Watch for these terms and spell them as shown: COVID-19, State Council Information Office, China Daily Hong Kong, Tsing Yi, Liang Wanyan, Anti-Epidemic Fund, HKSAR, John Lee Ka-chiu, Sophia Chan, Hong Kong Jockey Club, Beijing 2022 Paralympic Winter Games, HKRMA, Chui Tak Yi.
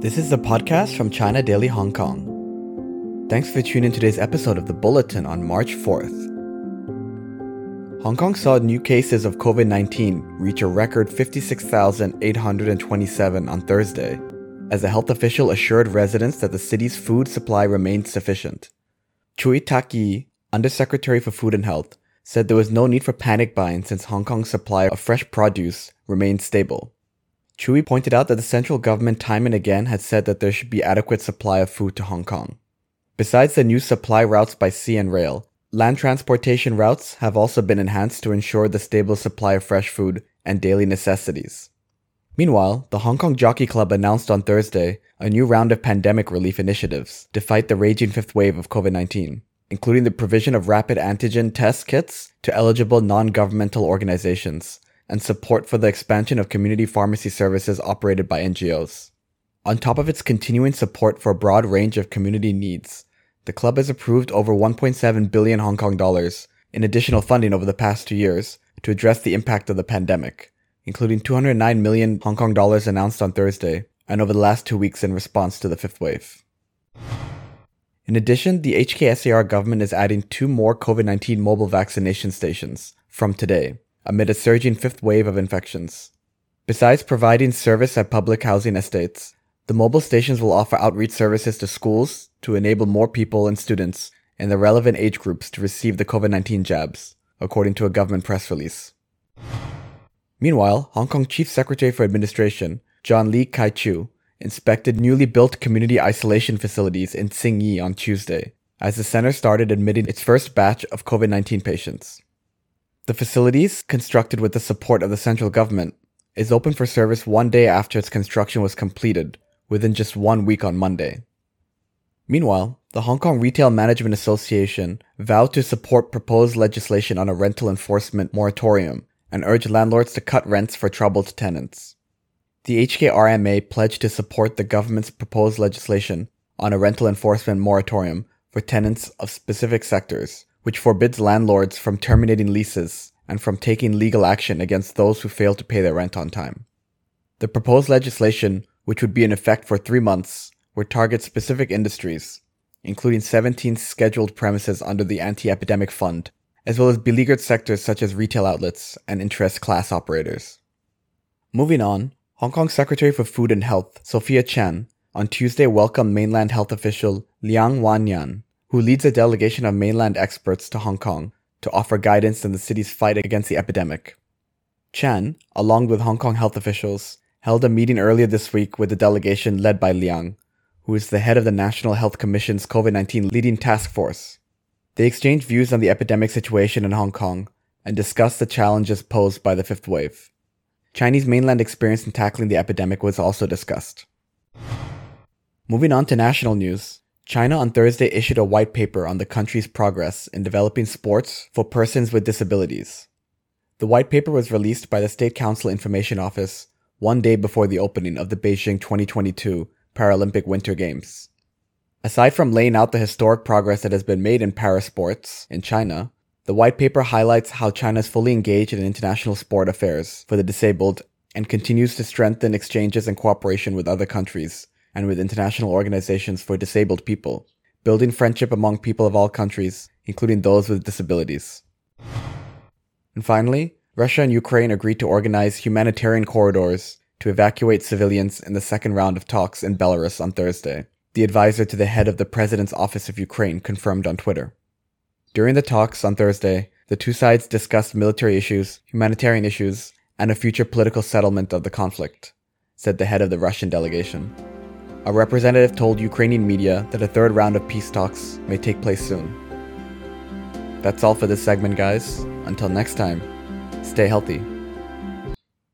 This is a podcast from China Daily Hong Kong. Thanks for tuning in today's episode of The Bulletin on March 4th. Hong Kong saw new cases of COVID-19 reach a record 56,827 on Thursday, as a health official assured residents that the city's food supply remained sufficient. Chui Tak Yi, Undersecretary for Food and Health, said there was no need for panic buying since Hong Kong's supply of fresh produce remained stable. Chui pointed out that the central government time and again had said that there should be adequate supply of food to Hong Kong. Besides the new supply routes by sea and rail, land transportation routes have also been enhanced to ensure the stable supply of fresh food and daily necessities. Meanwhile, the Hong Kong Jockey Club announced on Thursday a new round of pandemic relief initiatives to fight the raging fifth wave of COVID-19, including the provision of rapid antigen test kits to eligible non-governmental organizations, and support for the expansion of community pharmacy services operated by NGOs. On top of its continuing support for a broad range of community needs, the club has approved over $1.7 billion in additional funding over the past 2 years to address the impact of the pandemic, including $209 million announced on Thursday and over the last 2 weeks in response to the fifth wave. In addition, the HKSAR government is adding 2 more COVID-19 mobile vaccination stations from today, amid a surging fifth wave of infections. Besides providing service at public housing estates, the mobile stations will offer outreach services to schools to enable more people and students in the relevant age groups to receive the COVID-19 jabs, according to a government press release. Meanwhile, Hong Kong Chief Secretary for Administration, John Lee Ka-chiu, inspected newly built community isolation facilities in Tsing Yi on Tuesday, as the center started admitting its first batch of COVID-19 patients. The facilities, constructed with the support of the central government, is open for service 1 day after its construction was completed, within just 1 week on Monday. Meanwhile, the Hong Kong Retail Management Association vowed to support proposed legislation on a rental enforcement moratorium and urged landlords to cut rents for troubled tenants. The HKRMA pledged to support the government's proposed legislation on a rental enforcement moratorium for tenants of specific sectors, which forbids landlords from terminating leases and from taking legal action against those who fail to pay their rent on time. The proposed legislation, which would be in effect for 3 months, would target specific industries, including 17 scheduled premises under the Anti-Epidemic Fund, as well as beleaguered sectors such as retail outlets and interest class operators. Moving on, Hong Kong Secretary for Food and Health, Sophia Chan, on Tuesday welcomed mainland health official Liang Wanyan, who leads a delegation of mainland experts to Hong Kong to offer guidance in the city's fight against the epidemic. Chan, along with Hong Kong health officials, held a meeting earlier this week with a delegation led by Liang, who is the head of the National Health Commission's COVID-19 leading task force. They exchanged views on the epidemic situation in Hong Kong and discussed the challenges posed by the fifth wave. Chinese mainland experience in tackling the epidemic was also discussed. Moving on to national news, China on Thursday issued a white paper on the country's progress in developing sports for persons with disabilities. The white paper was released by the State Council Information Office 1 day before the opening of the Beijing 2022 Paralympic Winter Games. Aside from laying out the historic progress that has been made in para sports in China, the white paper highlights how China is fully engaged in international sport affairs for the disabled and continues to strengthen exchanges and cooperation with other countries and with international organizations for disabled people, building friendship among people of all countries, including those with disabilities. And finally, Russia and Ukraine agreed to organize humanitarian corridors to evacuate civilians in the second round of talks in Belarus on Thursday, the advisor to the head of the President's Office of Ukraine confirmed on Twitter. During the talks on Thursday, the two sides discussed military issues, humanitarian issues, and a future political settlement of the conflict, said the head of the Russian delegation. A representative told Ukrainian media that a third round of peace talks may take place soon. That's all for this segment, guys. Until next time, stay healthy.